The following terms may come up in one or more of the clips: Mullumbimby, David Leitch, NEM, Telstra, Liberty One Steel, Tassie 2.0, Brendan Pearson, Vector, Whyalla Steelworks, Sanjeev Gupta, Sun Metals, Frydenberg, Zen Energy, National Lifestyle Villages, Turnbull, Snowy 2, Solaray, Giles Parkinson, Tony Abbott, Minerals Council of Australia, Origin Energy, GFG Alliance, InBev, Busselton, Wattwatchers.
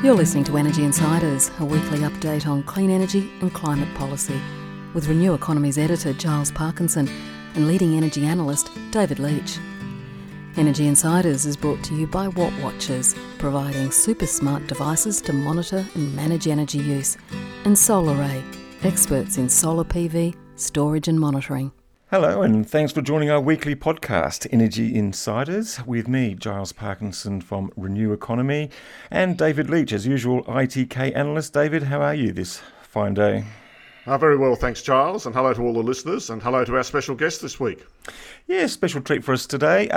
You're listening to Energy Insiders, a weekly update on clean energy and climate policy, with Renew Economy's editor Giles Parkinson and leading energy analyst David Leitch. Energy Insiders is brought to you by Wattwatchers, providing super smart devices to monitor and manage energy use, and Solaray, experts in solar PV, storage and monitoring. Hello and thanks for joining our weekly podcast, Energy Insiders, with me, Giles Parkinson from Renew Economy, and David Leitch, as usual, ITK analyst. David, how are you this fine day? Very well, thanks, Giles, and hello to all the listeners, and hello to our special guest this week. Yeah, special treat for us today.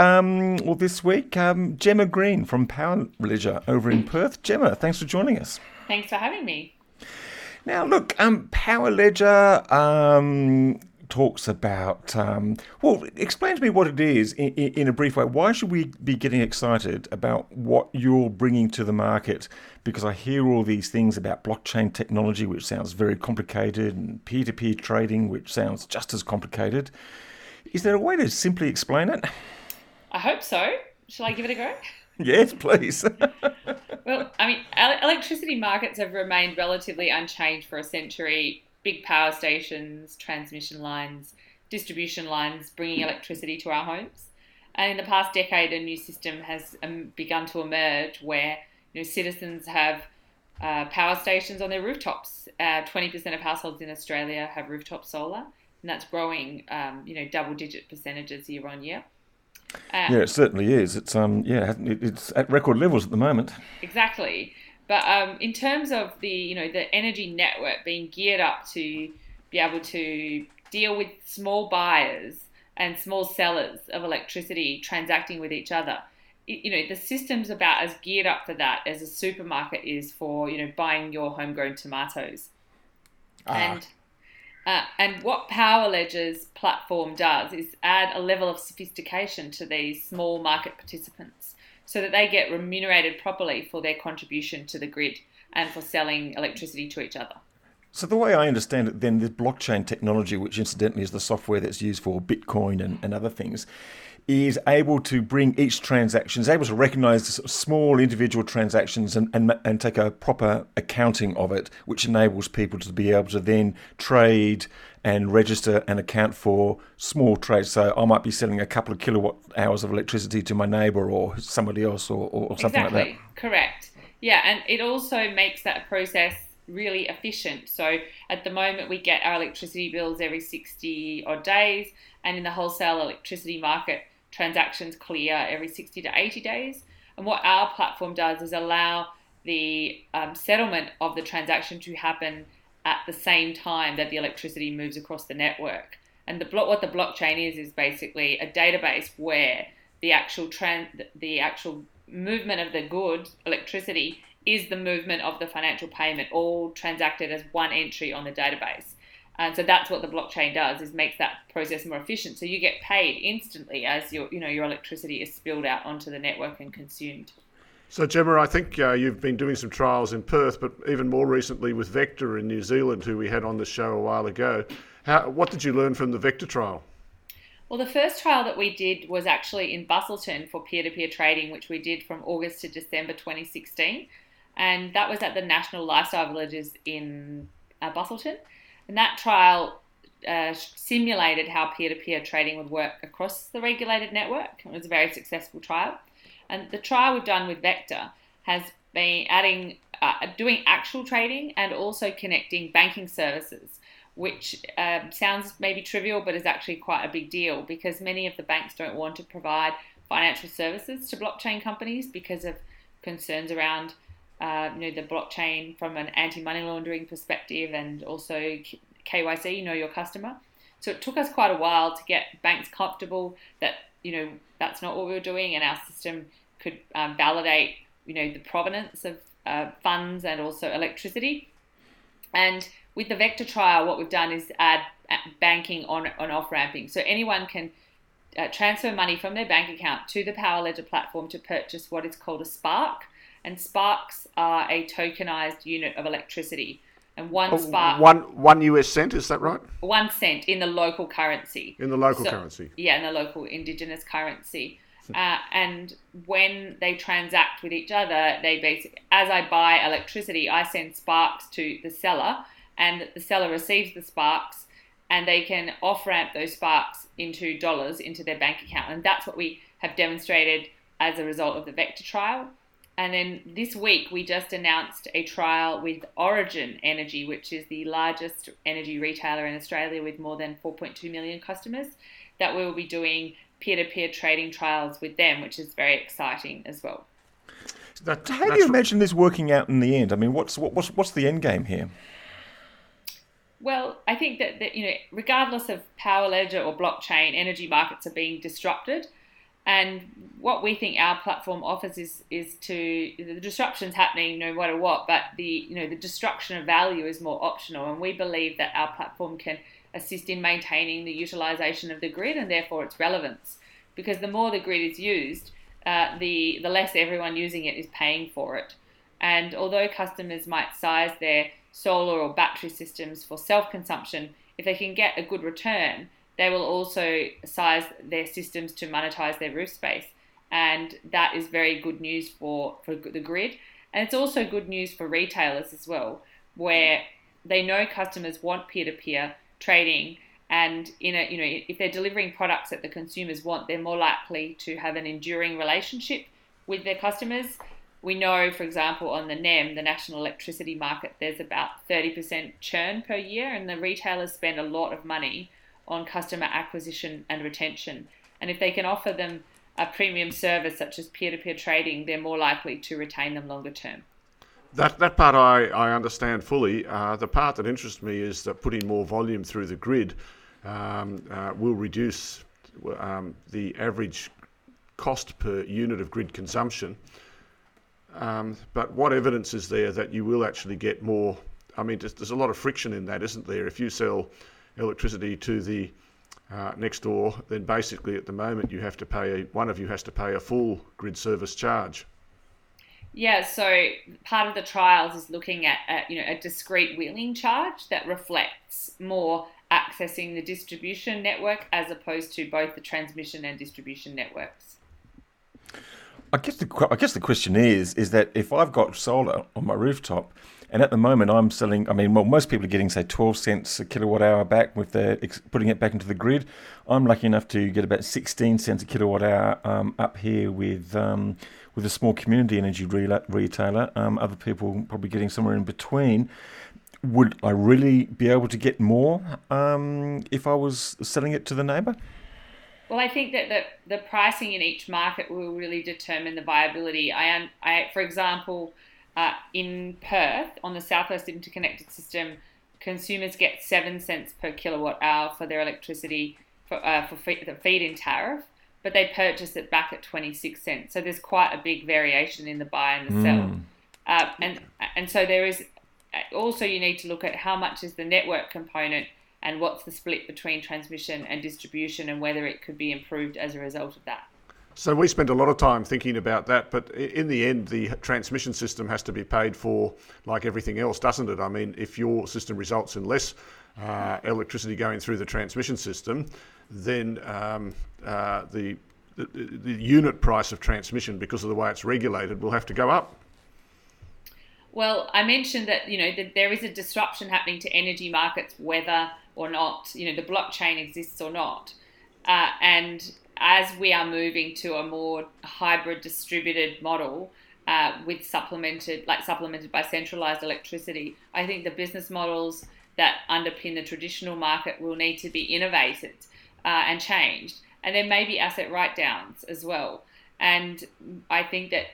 This week, Gemma Green from Power Ledger over in Perth. Gemma, thanks for joining us. Thanks for having me. Now, look, Power Ledger... talks about, explain to me what it is in a brief way. Why should we be getting excited about what you're bringing to the market? Because I hear all these things about blockchain technology, which sounds very complicated, and peer-to-peer trading, which sounds just as complicated. Is there a way to simply explain it? I hope so. Shall I give it a go? Yes, please. Well, I mean, electricity markets have remained relatively unchanged for a century. Big power stations, transmission lines, distribution lines, bringing electricity to our homes. And in the past decade, a new system has begun to emerge where citizens have power stations on their rooftops. 20% of households in Australia have rooftop solar, and that's growing, double-digit percentages year on year. It certainly is. It's it's at record levels at the moment. Exactly. But in terms of the energy network being geared up to be able to deal with small buyers and small sellers of electricity transacting with each other, the system's about as geared up for that as a supermarket is for buying your homegrown tomatoes. And what Power Ledger's platform does is add a level of sophistication to these small market participants, so that they get remunerated properly for their contribution to the grid and for selling electricity to each other. So the way I understand it then, this blockchain technology, which incidentally is the software that's used for Bitcoin and other things, is able to bring each transaction, is able to recognise small individual transactions and take a proper accounting of it, which enables people to be able to then trade and register and account for small trades. So I might be selling a couple of kilowatt hours of electricity to my neighbour or somebody else or something exactly. Like that. Correct. Yeah, and it also makes that process really efficient. So at the moment we get our electricity bills every 60 odd days, and in the wholesale electricity market transactions clear every 60 to 80 days. And what our platform does is allow the settlement of the transaction to happen at the same time that the electricity moves across the network. And what the blockchain is basically a database where the actual movement of the goods, electricity, is the movement of the financial payment, all transacted as one entry on the database. And so that's what the blockchain does, is makes that process more efficient. So you get paid instantly as your electricity is spilled out onto the network and consumed. So, Gemma, I think you've been doing some trials in Perth, but even more recently with Vector in New Zealand, who we had on the show a while ago. What did you learn from the Vector trial? Well, the first trial that we did was actually in Busselton for peer-to-peer trading, which we did from August to December 2016. And that was at the National Lifestyle Villages in Busselton. And that trial simulated how peer-to-peer trading would work across the regulated network. It was a very successful trial. And the trial we've done with Vector has been doing actual trading and also connecting banking services, which sounds maybe trivial, but is actually quite a big deal because many of the banks don't want to provide financial services to blockchain companies because of concerns around the blockchain from an anti-money laundering perspective and also KYC, your customer. So it took us quite a while to get banks comfortable that, that's not what we were doing, and our system could validate, the provenance of funds and also electricity. And with the Vector trial, what we've done is add banking on off-ramping. So anyone can transfer money from their bank account to the Power Ledger platform to purchase what is called a spark. And sparks are a tokenized unit of electricity. And one spark... One US cent, is that right? 1 cent in the local currency. In the local currency. Yeah, in the local indigenous currency. And when they transact with each other, they basically, as I buy electricity, I send sparks to the seller, and the seller receives the sparks, and they can off-ramp those sparks into dollars into their bank account. And that's what we have demonstrated as a result of the Vector trial. And then this week, we just announced a trial with Origin Energy, which is the largest energy retailer in Australia with more than 4.2 million customers, that we will be doing peer-to-peer trading trials with them, which is very exciting as well. How do you imagine this working out in the end? I mean, what's the end game here? Well, I think that you know, regardless of Power Ledger or blockchain, energy markets are being disrupted. And what we think our platform offers is to, the disruption's happening no matter what, but the destruction of value is more optional. And we believe that our platform can assist in maintaining the utilisation of the grid and therefore its relevance. Because the more the grid is used, the less everyone using it is paying for it. And although customers might size their solar or battery systems for self-consumption, if they can get a good return, they will also size their systems to monetize their roof space. And that is very good news for the grid. And it's also good news for retailers as well, where they know customers want peer-to-peer trading, and if they're delivering products that the consumers want, they're more likely to have an enduring relationship with their customers. We know, for example, on the NEM, the National Electricity Market, there's about 30% churn per year, and the retailers spend a lot of money on customer acquisition and retention. And if they can offer them a premium service such as peer-to-peer trading, they're more likely to retain them longer term. That part I understand fully. The part that interests me is that putting more volume through the grid will reduce the average cost per unit of grid consumption. But what evidence is there that you will actually get more? I mean, there's a lot of friction in that, isn't there? If you sell electricity to the next door, then basically at the moment you have to pay, one of you has to pay a full grid service charge. Yeah, so part of the trials is looking at a discrete wheeling charge that reflects more accessing the distribution network as opposed to both the transmission and distribution networks. I guess the question is that if I've got solar on my rooftop, and at the moment I'm selling, most people are getting, say, 12 cents a kilowatt hour back with their putting it back into the grid. I'm lucky enough to get about 16 cents a kilowatt hour up here with a small community energy retailer. Other people probably getting somewhere in between. Would I really be able to get more if I was selling it to the neighbour? Well, I think that the pricing in each market will really determine the viability. I for example, in Perth, on the Southwest Interconnected System, consumers get 7 cents per kilowatt hour for their electricity for the feed-in tariff, but they purchase it back at 26 cents. So there's quite a big variation in the buy and the sell. And so there is also, you need to look at how much is the network component and what's the split between transmission and distribution and whether it could be improved as a result of that. So we spent a lot of time thinking about that, but in the end, the transmission system has to be paid for like everything else, doesn't it? I mean, if your system results in less electricity going through the transmission system, then the unit price of transmission, because of the way it's regulated, will have to go up. Well, I mentioned that, that there is a disruption happening to energy markets, whether or not, the blockchain exists or not. And as we are moving to a more hybrid distributed model with supplemented by centralised electricity, I think the business models that underpin the traditional market will need to be innovated and changed. And there may be asset write-downs as well. And I think that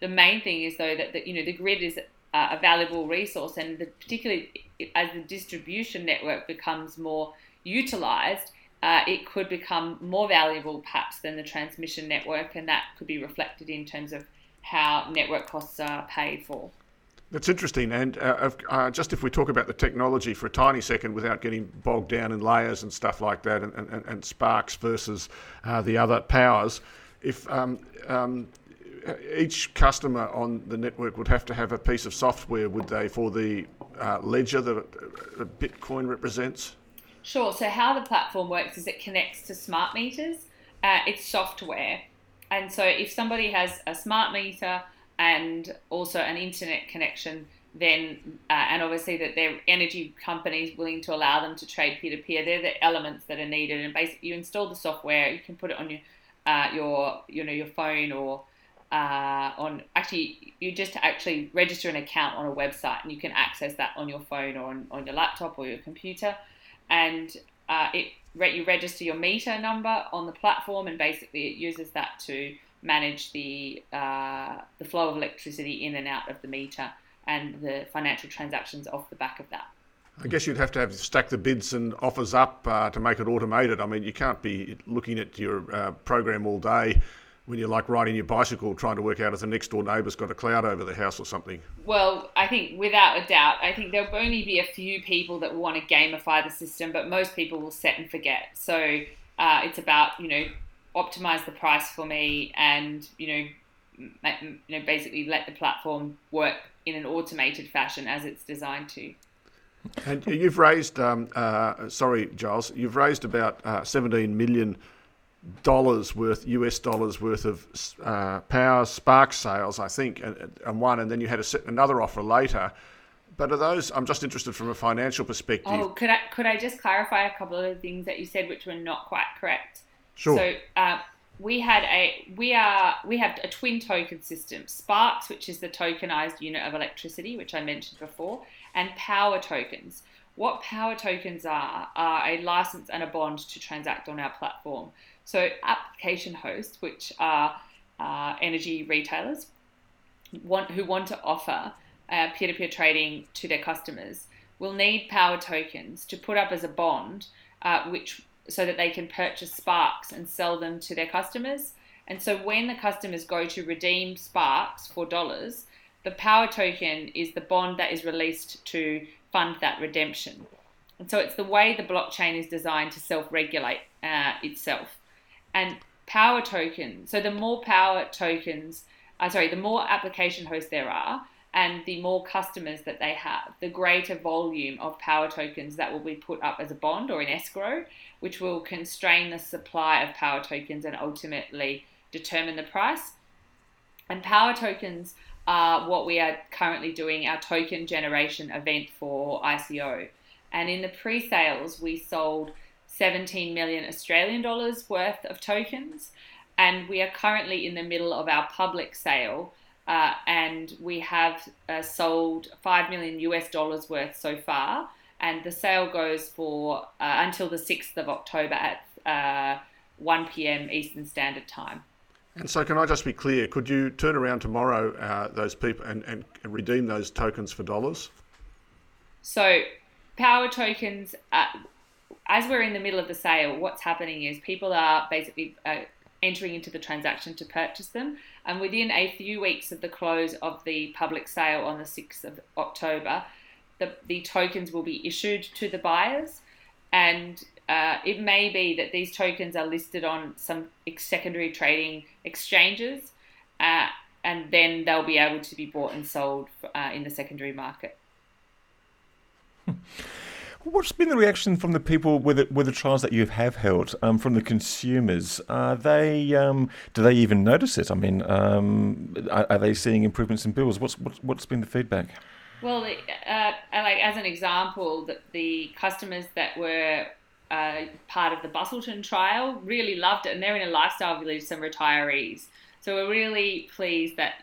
the main thing is, though, that the grid is a valuable resource, and particularly as the distribution network becomes more utilised, it could become more valuable perhaps than the transmission network, and that could be reflected in terms of how network costs are paid for. That's interesting, and just if we talk about the technology for a tiny second without getting bogged down in layers and stuff like that and sparks versus the other powers, if each customer on the network would have to have a piece of software, would they, for the ledger that Bitcoin represents? Sure. So how the platform works is it connects to smart meters. It's software. And so if somebody has a smart meter and also an internet connection, then and obviously that their energy company is willing to allow them to trade peer-to-peer, they're the elements that are needed. And basically you install the software, you can put it on your phone or you just actually register an account on a website, and you can access that on your phone or on your laptop or your computer, and you register your meter number on the platform, and basically it uses that to manage the flow of electricity in and out of the meter and the financial transactions off the back of that. I guess you'd have to stack the bids and offers up to make it automated. I mean, you can't be looking at your program all day when you're like riding your bicycle trying to work out if the next door neighbour's got a cloud over the house or something. Well, I think without a doubt, I think there'll only be a few people that will want to gamify the system, but most people will set and forget. So it's about, optimise the price for me and, basically let the platform work in an automated fashion as it's designed to. And you've raised, Giles, you've raised about $17 million US dollars worth of power spark sales, I think, and one, and then you had another offer later. But are those, I'm just interested from a financial perspective. Oh, could I just clarify a couple of things that you said which were not quite correct? Sure. So we have a twin token system, Sparks, which is the tokenized unit of electricity, which I mentioned before, and power tokens. What power tokens are a license and a bond to transact on our platform. So application hosts, which are energy retailers who want to offer peer-to-peer trading to their customers, will need power tokens to put up as a bond, so that they can purchase Sparks and sell them to their customers. And so when the customers go to redeem Sparks for dollars, the power token is the bond that is released to fund that redemption. And so it's the way the blockchain is designed to self-regulate itself. And power tokens, so the more power tokens, the more application hosts there are and the more customers that they have, the greater volume of power tokens that will be put up as a bond or in escrow, which will constrain the supply of power tokens and ultimately determine the price. And power tokens are what we are currently doing, our token generation event for ICO. And in the pre-sales, we sold 17 million Australian dollars worth of tokens. And we are currently in the middle of our public sale. And we have sold $5 million worth so far. And the sale goes for until the 6th of October at 1 p.m. Eastern Standard Time. And so can I just be clear, could you turn around tomorrow those people and redeem those tokens for dollars? So power tokens, as we're in the middle of the sale, what's happening is people are basically entering into the transaction to purchase them. And within a few weeks of the close of the public sale on the 6th of October, the tokens will be issued to the buyers. And it may be that these tokens are listed on some secondary trading exchanges, and then they'll be able to be bought and sold in the secondary market. What's been the reaction from the people with the trials that you have held, from the consumers? Do they even notice it? I mean, are they seeing improvements in bills? What's been the feedback? Well, as an example, the customers that were part of the Busselton trial really loved it, and they're in a lifestyle village, some retirees. So we're really pleased that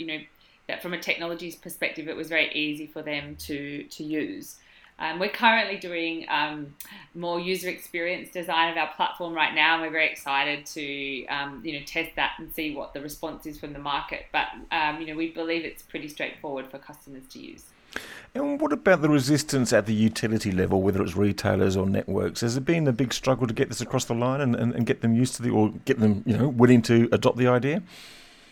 that from a technologies perspective, it was very easy for them to use. We're currently doing more user experience design of our platform right now, and we're very excited to test that and see what the response is from the market. But we believe it's pretty straightforward for customers to use. And what about the resistance at the utility level, whether it's retailers or networks? Has it been a big struggle to get this across the line and get them used to or get them, willing to adopt the idea?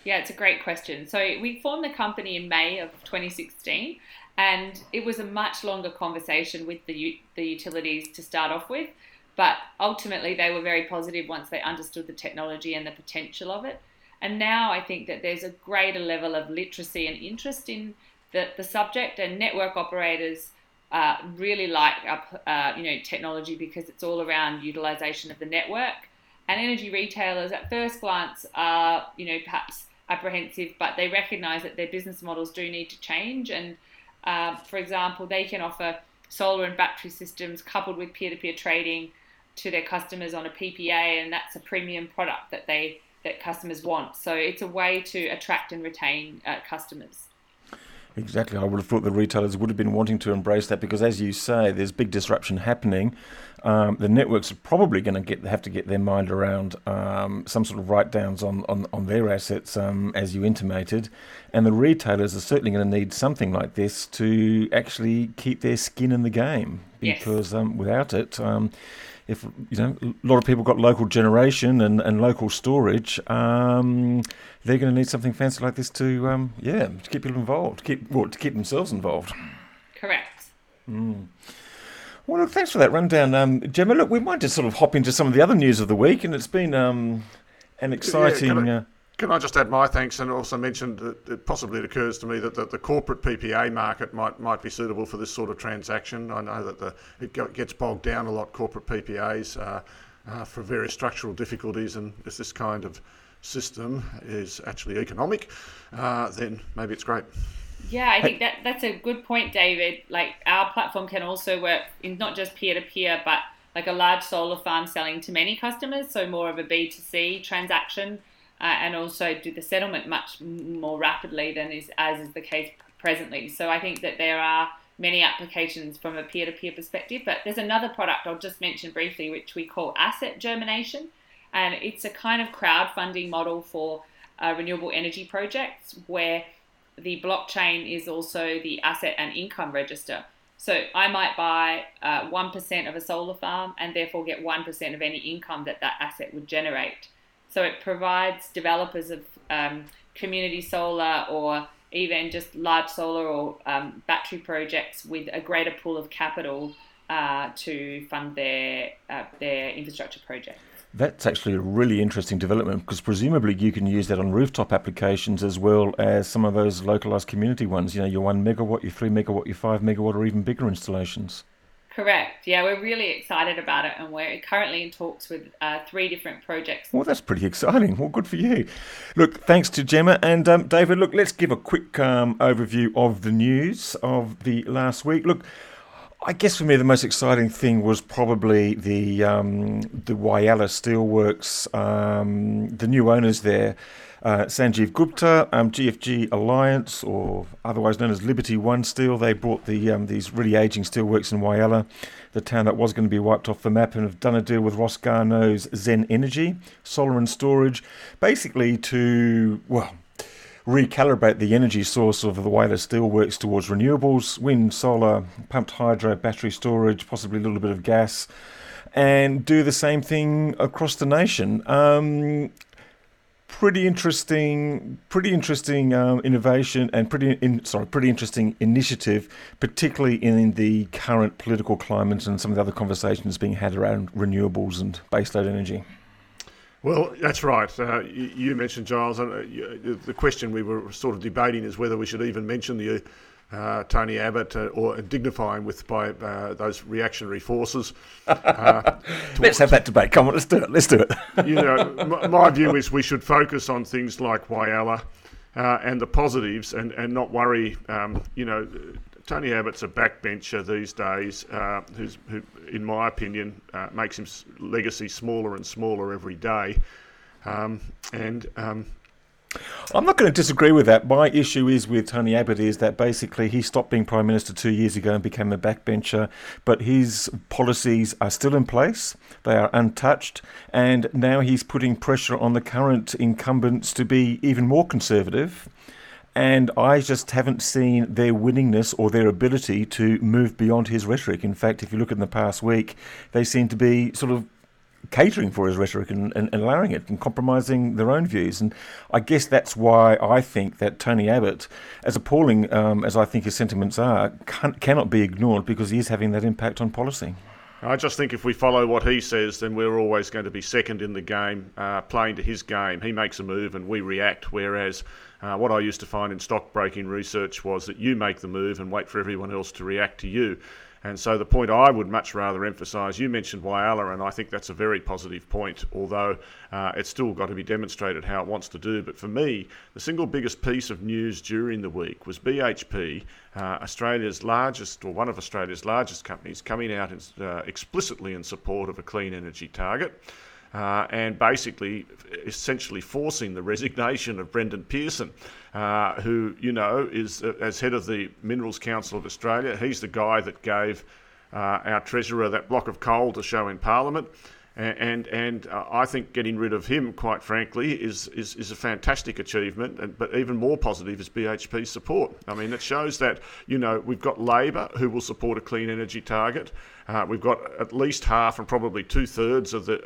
Yeah, it's a great question. So we formed the company in May of 2016, and it was a much longer conversation with the utilities to start off with, but ultimately they were very positive once they understood the technology and the potential of it. And now I think that there's a greater level of literacy and interest in the subject, and network operators really like technology because it's all around utilisation of the network, And energy retailers at first glance are, perhaps apprehensive, but they recognise that their business models do need to change. And for example, they can offer solar and battery systems coupled with peer-to-peer trading to their customers on a PPA, and that's a premium product that customers want. So it's a way to attract and retain customers. Exactly. I would have thought the retailers would have been wanting to embrace that because, as you say, there's big disruption happening. The networks are probably going to have to get their mind around some sort of write-downs on their assets, as you intimated. And the retailers are certainly going to need something like this to actually keep their skin in the game because without it... If a lot of people got local generation and local storage, they're going to need something fancy like this to keep people involved, to keep themselves involved. Correct. Mm. Well, look, thanks for that rundown, Gemma. Look, we might just sort of hop into some of the other news of the week, and it's been an exciting. Yeah, can I just add my thanks and also mention that it possibly occurs to me that the corporate PPA market might be suitable for this sort of transaction. I know that it gets bogged down a lot, corporate PPAs, for various structural difficulties, and if this kind of system is actually economic, then maybe it's great. Yeah, I think that's a good point, David. Like, our platform can also work in not just peer-to-peer, but like a large solar farm selling to many customers, so more of a B2C transaction. And also do the settlement much more rapidly than is the case presently. So I think that there are many applications from a peer-to-peer perspective. But there's another product I'll just mention briefly, which we call asset germination. And it's a kind of crowdfunding model for renewable energy projects where the blockchain is also the asset and income register. So I might buy 1% of a solar farm and therefore get 1% of any income that asset would generate. So it provides developers of community solar or even just large solar or battery projects with a greater pool of capital to fund their infrastructure projects. That's actually a really interesting development because presumably you can use that on rooftop applications as well as some of those localised community ones, your 1 megawatt, your 3 megawatt, your 5 megawatt or even bigger installations. Correct. Yeah, we're really excited about it, and we're currently in talks with 3 different projects. Well, that's pretty exciting. Well, good for you. Look, thanks to Gemma and David. Look, let's give a quick overview of the news of the last week. Look, I guess for me the most exciting thing was probably the Whyalla Steelworks, the new owners there. Sanjeev Gupta, GFG Alliance, or otherwise known as Liberty One Steel. They brought these really ageing steelworks in Whyalla, the town that was going to be wiped off the map, and have done a deal with Ross Garneau's Zen Energy, solar and storage, basically to, recalibrate the energy source of the Whyalla Steelworks towards renewables, wind, solar, pumped hydro, battery storage, possibly a little bit of gas, and do the same thing across the nation. Pretty interesting innovation and pretty interesting initiative, particularly in the current political climate and some of the other conversations being had around renewables and baseload energy. Well, that's right. You mentioned, Giles, and the question we were sort of debating is whether we should even mention the Tony Abbott or dignify him by those reactionary forces. Let's have that debate. Come on, let's do it. My view is we should focus on things like Whyalla and the positives and not worry. Tony Abbott's a backbencher these days who, in my opinion, makes his legacy smaller and smaller every day. I'm not going to disagree with that. My issue is with Tony Abbott is that basically he stopped being Prime Minister 2 years ago and became a backbencher, but his policies are still in place. They are untouched, and now he's putting pressure on the current incumbents to be even more conservative, and I just haven't seen their willingness or their ability to move beyond his rhetoric. In fact, if you look in the past week, they seem to be sort of catering for his rhetoric and allowing it and compromising their own views. And I guess that's why I think that Tony Abbott, as appalling as I think his sentiments are, cannot be ignored because he is having that impact on policy. I just think if we follow what he says, then we're always going to be second in the game, playing to his game. He makes a move and we react, whereas what I used to find in stockbroking research was that you make the move and wait for everyone else to react to you. And so the point I would much rather emphasise, you mentioned Whyalla, and I think that's a very positive point, although it's still got to be demonstrated how it wants to do. But for me, the single biggest piece of news during the week was BHP, Australia's largest, or one of Australia's largest companies, coming out explicitly in support of a clean energy target. And basically, essentially forcing the resignation of Brendan Pearson, who, you know, is as head of the Minerals Council of Australia. He's the guy that gave our treasurer that block of coal to show in Parliament. And I think getting rid of him, quite frankly, is a fantastic achievement. But even more positive is BHP's support. I mean, it shows that, you know, we've got Labor who will support a clean energy target. We've got at least half and probably two-thirds of the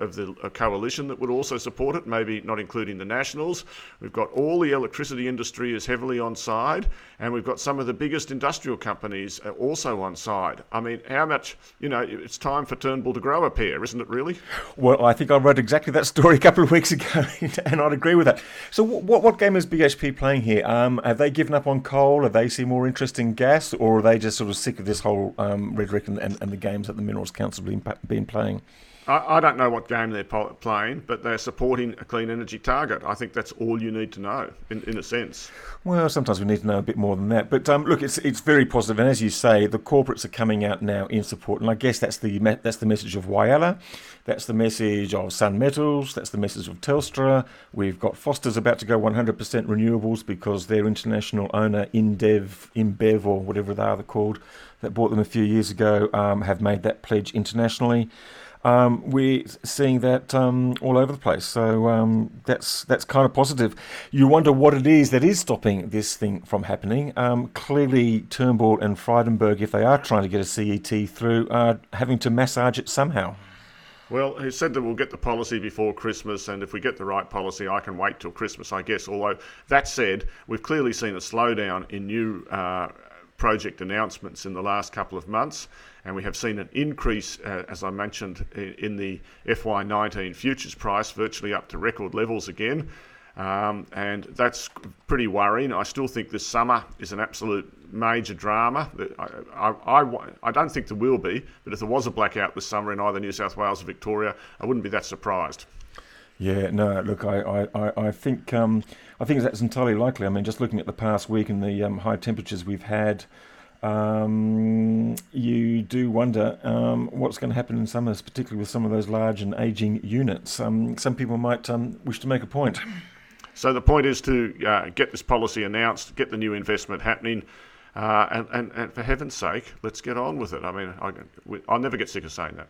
coalition that would also support it, maybe not including the Nationals. We've got all the electricity industry is heavily on side, and we've got some of the biggest industrial companies also on side. I mean, how much, you know, it's time for Turnbull to grow a pair, isn't it really? Well, I think I wrote exactly that story a couple of weeks ago, and I'd agree with that. So what game is BHP playing here? Have they given up on coal? Have they seen more interest in gas? Or are they just sort of sick of this whole rhetoric and the games that the Minerals Council have been playing? I don't know what game they're playing, but they're supporting a clean energy target. I think that's all you need to know, in a sense. Well, sometimes we need to know a bit more than that. But look, it's very positive. And as you say, the corporates are coming out now in support. And I guess that's the message of Whyalla. That's the message of Sun Metals. That's the message of Telstra. We've got Foster's about to go 100% renewables because their international owner, InBev, or whatever they are called, that bought them a few years ago, have made that pledge internationally. We're seeing that all over the place, so that's kind of positive. You wonder what it is that is stopping this thing from happening. Clearly, Turnbull and Frydenberg, if they are trying to get a CET through, are having to massage it somehow. Well, he said that we'll get the policy before Christmas, and if we get the right policy, I can wait till Christmas, I guess. Although, that said, we've clearly seen a slowdown in new project announcements in the last couple of months, and we have seen an increase, as I mentioned, in the FY19 futures price, virtually up to record levels again, and that's pretty worrying. I still think this summer is an absolute major drama. I don't think there will be, but if there was a blackout this summer in either New South Wales or Victoria, I wouldn't be that surprised. Yeah, no, look, I think that's entirely likely. I mean, just looking at the past week and the high temperatures we've had, you do wonder what's going to happen in summers, particularly with some of those large and ageing units. Some people might wish to make a point. So the point is to get this policy announced, get the new investment happening, and for heaven's sake, let's get on with it. I mean, I'll never get sick of saying that.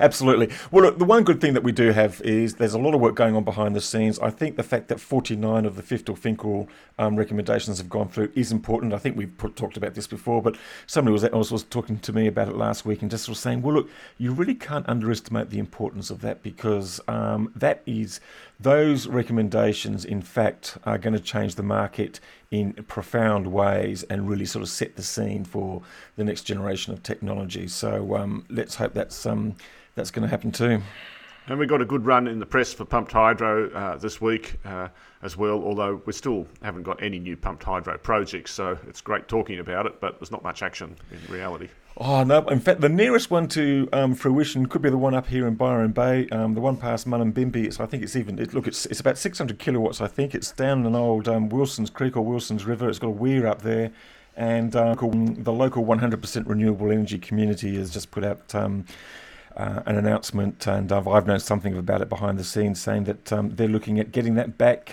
Absolutely. Well, look, the one good thing that we do have is there's a lot of work going on behind the scenes. I think the fact that 49 of the Finkel recommendations have gone through is important. I think we've talked about this before, but somebody was talking to me about it last week and just sort of saying, well, look, you really can't underestimate the importance of that, because those recommendations, in fact, are going to change the market in profound ways and really sort of set the scene for the next generation of technology. So let's hope that's going to happen too. And we got a good run in the press for pumped hydro this week as well, although we still haven't got any new pumped hydro projects, so it's great talking about it, but there's not much action in reality. Oh, no. In fact, the nearest one to fruition could be the one up here in Byron Bay, the one past Mullumbimby. It's about 600 kilowatts, I think. It's down an old Wilson's Creek or Wilson's River. It's got a weir up there. And the local 100% renewable energy community has just put out an announcement, and I've known something about it behind the scenes, saying that they're looking at getting that back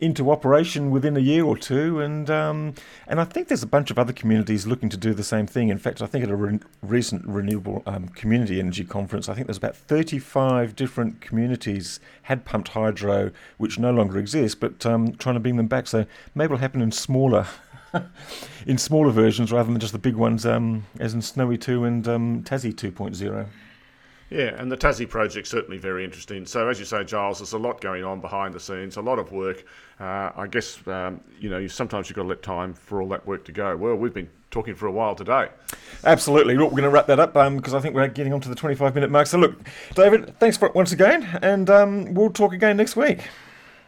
into operation within a year or two, and I think there's a bunch of other communities looking to do the same thing. In fact, I think at a recent renewable community energy conference, I think there's about 35 different communities had pumped hydro, which no longer exists, but trying to bring them back. So maybe it'll happen in smaller versions rather than just the big ones, as in Snowy 2 and Tassie 2.0. Yeah, and the Tassie project's certainly very interesting. So as you say, Giles, there's a lot going on behind the scenes, a lot of work. I guess, you know, sometimes you've got to let time for all that work to go. Well, we've been talking for a while today. Absolutely. Look, we're going to wrap that up because I think we're getting on to the 25-minute mark. So look, David, thanks for once again, and we'll talk again next week.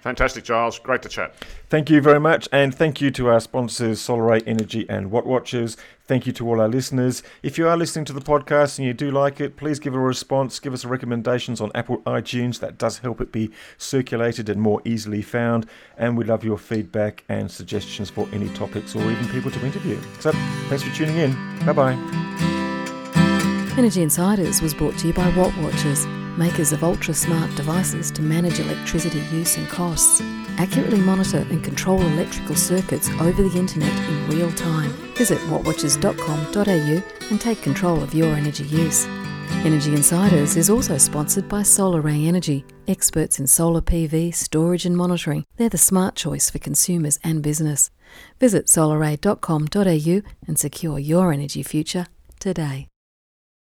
Fantastic, Giles. Great to chat. Thank you very much. And thank you to our sponsors, Solaray Energy and Wattwatchers. Thank you to all our listeners. If you are listening to the podcast and you do like it, please give it a response. Give us recommendations on Apple iTunes. That does help it be circulated and more easily found. And we love your feedback and suggestions for any topics or even people to interview. So thanks for tuning in. Bye-bye. Energy Insiders was brought to you by Wattwatchers, makers of ultra-smart devices to manage electricity use and costs, accurately monitor and control electrical circuits over the internet in real time. Visit wattwatchers.com.au and take control of your energy use. Energy Insiders is also sponsored by Solaray Energy, experts in solar PV, storage and monitoring. They're the smart choice for consumers and business. Visit solaray.com.au and secure your energy future today.